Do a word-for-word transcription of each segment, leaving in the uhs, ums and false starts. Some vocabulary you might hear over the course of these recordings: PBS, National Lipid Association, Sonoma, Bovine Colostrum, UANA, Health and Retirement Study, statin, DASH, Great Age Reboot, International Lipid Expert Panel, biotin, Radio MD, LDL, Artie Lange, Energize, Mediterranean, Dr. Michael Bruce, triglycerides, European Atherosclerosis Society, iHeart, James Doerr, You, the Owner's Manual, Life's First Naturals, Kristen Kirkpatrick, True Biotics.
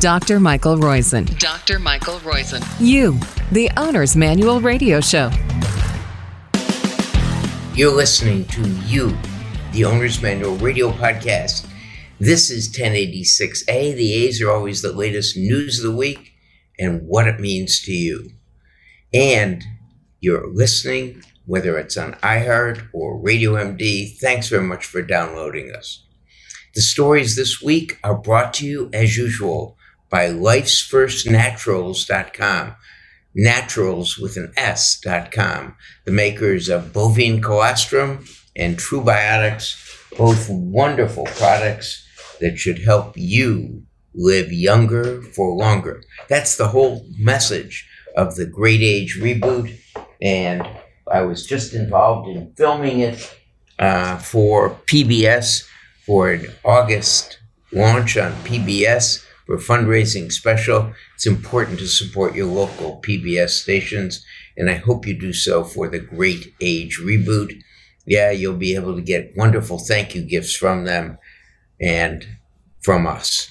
Doctor Michael Roizen. Doctor Michael Roizen. You, the Owner's Manual Radio Show. You're listening to You, the Owner's Manual Radio Podcast. This is ten eighty-six A. The A's are always the latest news of the week and what it means to you. And you're listening, whether it's on iHeart or Radio M D. Thanks very much for downloading us. The stories this week are brought to you, as usual, by Life's First Naturals dot com, naturals with an S dot com, the makers of Bovine Colostrum and True Biotics, both wonderful products that should help you live younger for longer. That's the whole message of the Great Age Reboot, and I was just involved in filming it uh, for P B S. For an August launch on P B S for a fundraising special. It's important to support your local P B S stations, and I hope you do so for the Great Age Reboot. Yeah, you'll be able to get wonderful thank you gifts from them and from us.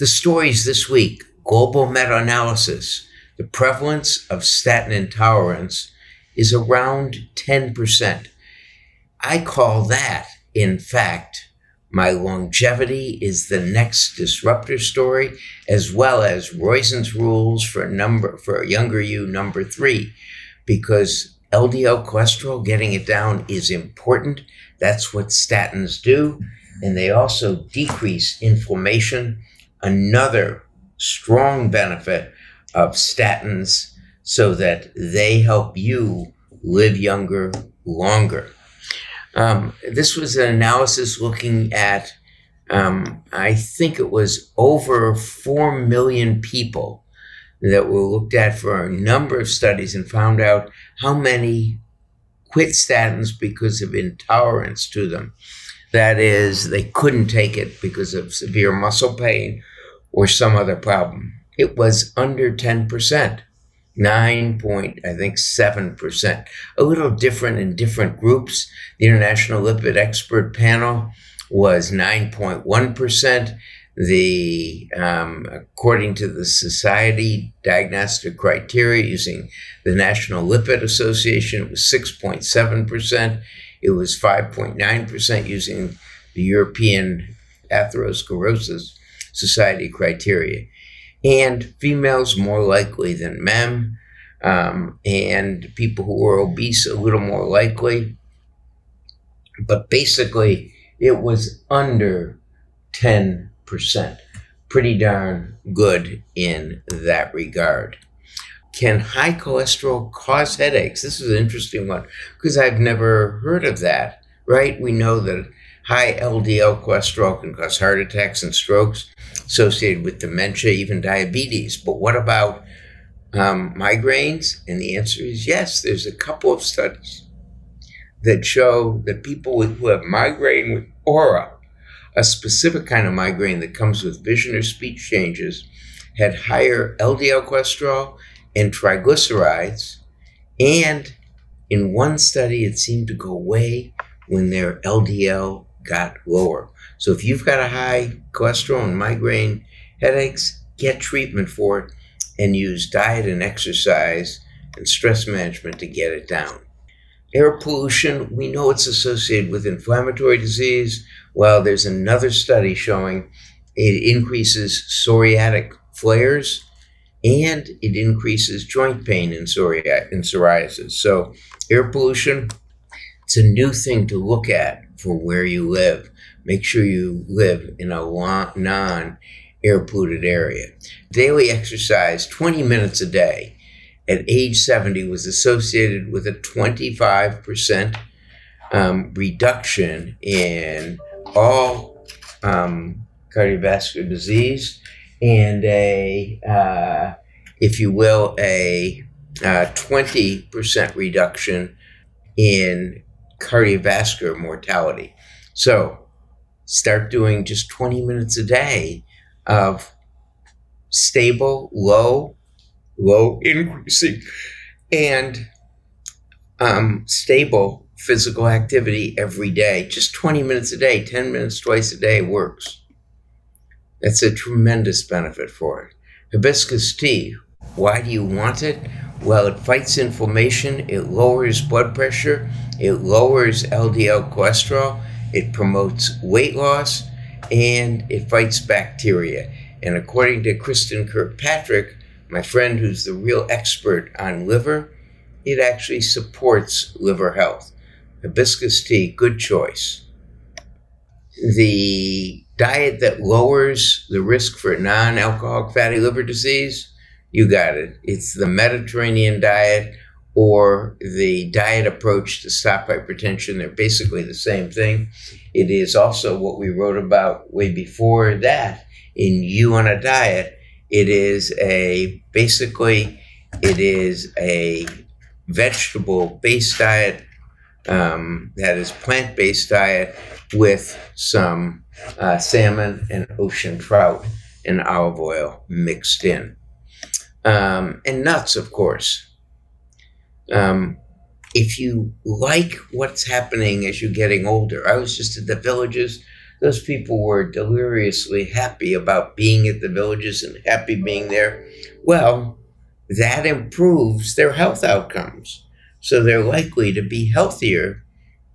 The stories this week: global meta-analysis. The prevalence of statin intolerance is around ten percent. I call that, in fact, my longevity is the next disruptor story, as well as Roizen's rules for number for younger you number three, because L D L cholesterol, getting it down is important. That's what statins do, and they also decrease inflammation, another strong benefit of statins, so that they help you live younger longer. Um, this was an analysis looking at, um, I think it was over four million people that were looked at for a number of studies, and found out how many quit statins because of intolerance to them. That is, they couldn't take it because of severe muscle pain or some other problem. It was under ten percent. Nine point, I think, seven percent. A little different in different groups. The International Lipid Expert Panel was nine point one percent. The um, according to the Society diagnostic criteria using the National Lipid Association, it was six point seven percent. It was five point nine percent using the European Atherosclerosis Society criteria. And females more likely than men, um, and people who were obese a little more likely. But basically, it was under ten percent. Pretty darn good in that regard. Can high cholesterol cause headaches? This is an interesting one, because I've never heard of that, right? We know that high L D L cholesterol can cause heart attacks and strokes associated with dementia, even diabetes. But what about um, migraines? And the answer is yes. There's a couple of studies that show that people who have migraine with aura, a specific kind of migraine that comes with vision or speech changes, had higher L D L cholesterol and triglycerides. And in one study, it seemed to go away when their L D L got lower. So if you've got a high cholesterol and migraine headaches, get treatment for it and use diet and exercise and stress management to get it down. Air pollution, we know it's associated with inflammatory disease. Well, there's another study showing it increases psoriatic flares, and it increases joint pain in psoriasis. So air pollution, it's a new thing to look at for where you live. Make sure you live in a non-air polluted area. Daily exercise, twenty minutes a day at age seventy, was associated with a twenty-five percent um, reduction in all um, cardiovascular disease, and a, uh, if you will, a uh, twenty percent reduction in cardiovascular mortality. So start doing just twenty minutes a day of stable, low, low increasing, and um, stable physical activity every day. Just twenty minutes a day, ten minutes twice a day works. That's a tremendous benefit for it. Hibiscus tea, why do you want it? Well, it fights inflammation, it lowers blood pressure, it lowers L D L cholesterol, it promotes weight loss, and it fights bacteria. And according to Kristen Kirkpatrick, my friend who's the real expert on liver, it actually supports liver health. Hibiscus tea, good choice. The diet that lowers the risk for non-alcoholic fatty liver disease, you got it. It's the Mediterranean diet or the diet approach to stop hypertension. They're basically the same thing. It is also what we wrote about way before that in You on a Diet. It is a, basically, it is a vegetable-based diet, um, that is plant-based diet with some uh, salmon and ocean trout and olive oil mixed in. Um, and nuts, of course. Um, if you like what's happening as you're getting older, I was just at the Villages. Those people were deliriously happy about being at the Villages and happy being there. Well, that improves their health outcomes. So they're likely to be healthier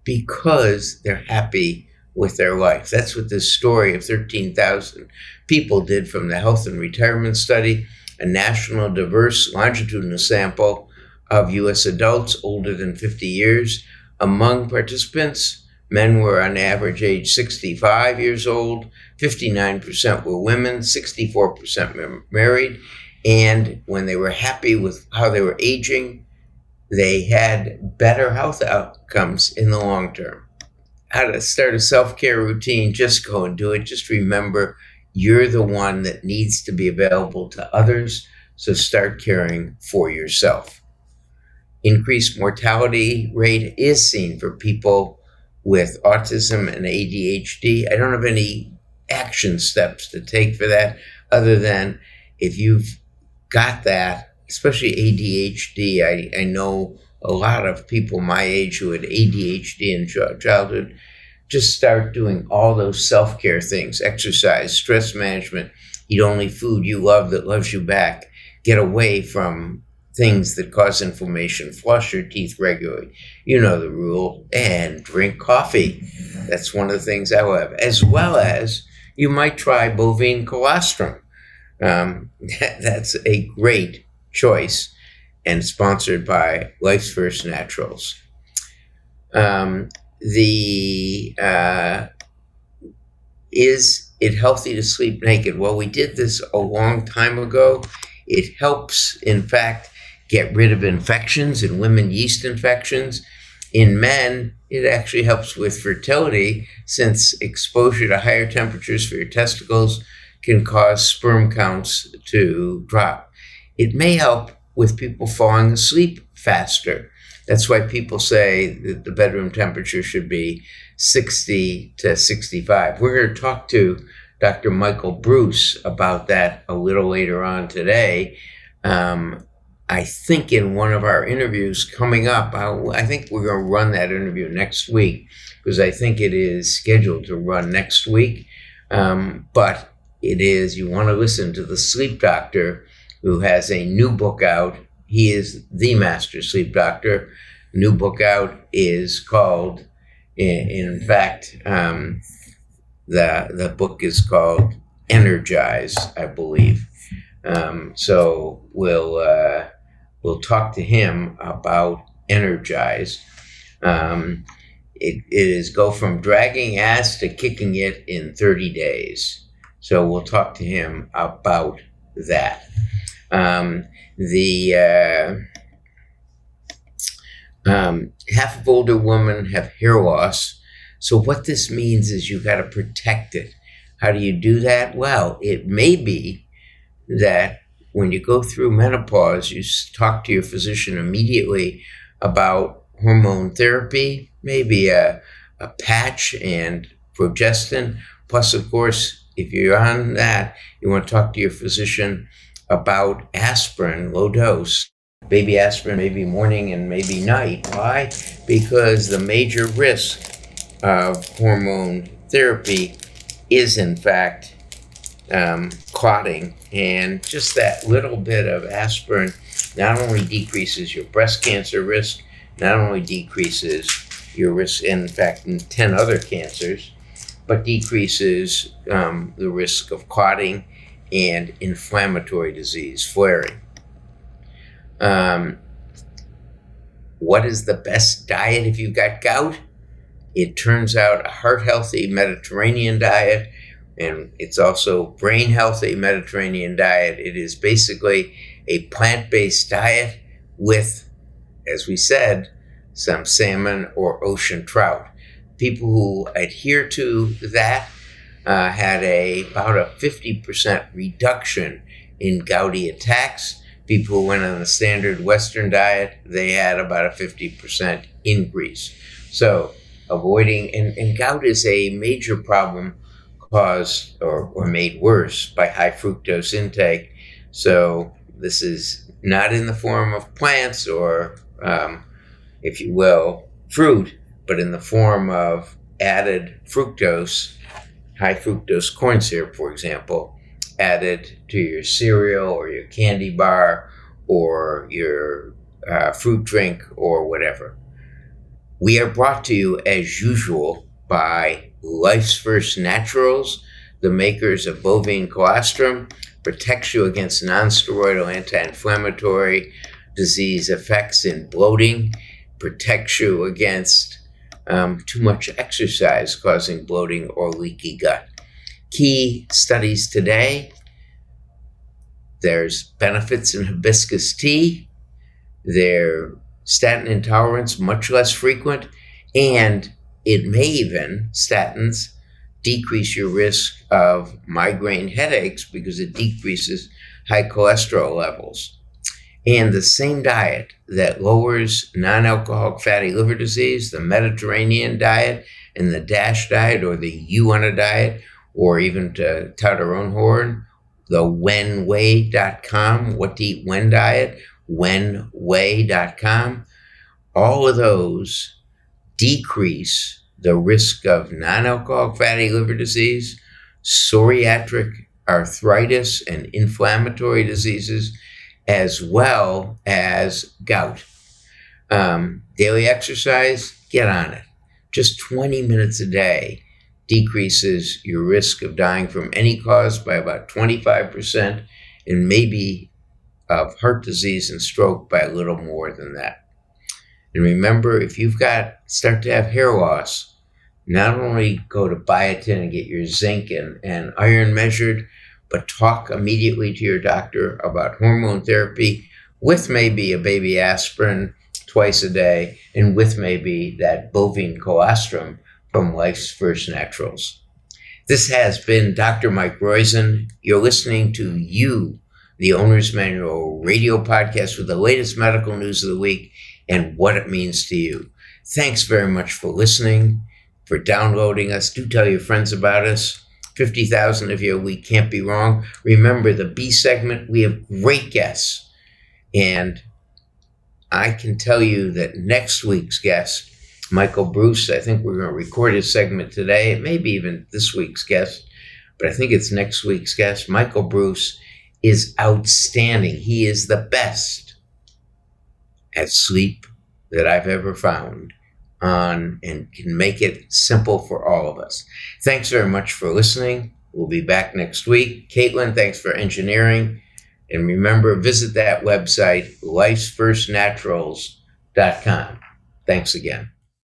because they're happy with their life. That's what this story of thirteen thousand people did from the Health and Retirement Study, a national diverse longitudinal sample of U S adults older than fifty years. Among participants, men were on average age sixty-five years old, fifty-nine percent were women, sixty-four percent married, and when they were happy with how they were aging, they had better health outcomes in the long term. How to start a self-care routine, just go and do it. Just remember, you're the one that needs to be available to others, so start caring for yourself. Increased mortality rate is seen for people with autism and A D H D. I don't have any action steps to take for that, other than if you've got that, especially A D H D. I, I know a lot of people my age who had A D H D in childhood. Just start doing all those self-care things: exercise, stress management, eat only food you love that loves you back, get away from things that cause inflammation, floss your teeth regularly, you know the rule, and drink coffee. That's one of the things I love. As well as, you might try bovine colostrum. Um, that, that's a great choice and sponsored by Life's First Naturals. Um, The uh, is it healthy to sleep naked? Well, we did this a long time ago. It helps, in fact, get rid of infections in women, yeast infections. In men, it actually helps with fertility, since exposure to higher temperatures for your testicles can cause sperm counts to drop. It may help with people falling asleep faster. That's why people say that the bedroom temperature should be sixty to sixty-five. We're going to talk to Doctor Michael Bruce about that a little later on today. Um, I think in one of our interviews coming up, I'll, I think we're going to run that interview next week, because I think it is scheduled to run next week. Um, but it is, you want to listen to the sleep doctor, who has a new book out. He is the master sleep doctor. New book out is called, in, in fact, um, the the book is called Energize, I believe. Um, so we'll uh, we'll talk to him about Energize. Um, it, it is go from dragging ass to kicking it in thirty days. So we'll talk to him about that. Um, the uh, um, half of older women have hair loss. So what this means is you got to protect it. How do you do that? Well, it may be that when you go through menopause, you talk to your physician immediately about hormone therapy, maybe a, a patch and progestin. Plus, of course, if you're on that, you want to talk to your physician about aspirin, low dose, baby aspirin, maybe morning and maybe night. Why? Because the major risk of hormone therapy is, in fact, um, clotting, and just that little bit of aspirin not only decreases your breast cancer risk, not only decreases your risk, and in fact, in ten other cancers, but decreases um, the risk of clotting and inflammatory disease flaring. Um, what is the best diet if you've got gout? It turns out a heart-healthy Mediterranean diet, and it's also brain-healthy Mediterranean diet. It is basically a plant-based diet with, as we said, some salmon or ocean trout. People who adhere to that uh, had a about a fifty percent reduction in gouty attacks. People who went on the standard Western diet, they had about a fifty percent increase. So avoiding, and, and gout is a major problem caused or, or made worse by high fructose intake. So this is not in the form of plants or, um, if you will, fruit, but in the form of added fructose, high fructose corn syrup, for example, added to your cereal or your candy bar or your uh, fruit drink or whatever. We are brought to you, as usual, by Life's First Naturals, the makers of Bovine Colostrum, protects you against non-steroidal anti-inflammatory disease effects in bloating, protects you against um, too much exercise causing bloating or leaky gut. Key studies today, there's benefits in hibiscus tea, there's statin intolerance, much less frequent, and it may even, statins, decrease your risk of migraine headaches because it decreases high cholesterol levels. And the same diet that lowers non-alcoholic fatty liver disease, the Mediterranean diet and the DASH diet or the UANA diet, or even to tout our own horn, the when way dot com, what to eat when diet, when way dot com, all of those decrease the risk of non-alcoholic fatty liver disease, psoriatic arthritis and inflammatory diseases, as well as gout. Um, daily exercise, get on it. Just twenty minutes a day decreases your risk of dying from any cause by about twenty-five percent, and maybe of heart disease and stroke by a little more than that. And remember, if you've got, start to have hair loss, not only go to biotin and get your zinc and, and iron measured, but talk immediately to your doctor about hormone therapy with maybe a baby aspirin twice a day and with maybe that bovine colostrum from Life's First Naturals. This has been Doctor Mike Roizen. You're listening to You, the Owner's Manual radio podcast with the latest medical news of the week and what it means to you. Thanks very much for listening, for downloading us. Do tell your friends about us. fifty thousand of you, we can't be wrong. Remember the B segment, we have great guests. And I can tell you that next week's guest, Michael Bruce, I think we're going to record his segment today. It may be even this week's guest, but I think it's next week's guest. Michael Bruce is outstanding. He is the best at sleep that I've ever found on and can make it simple for all of us. Thanks very much for listening. We'll be back next week. Caitlin, thanks for engineering. And remember, visit that website, lifes first naturals dot com. Thanks again.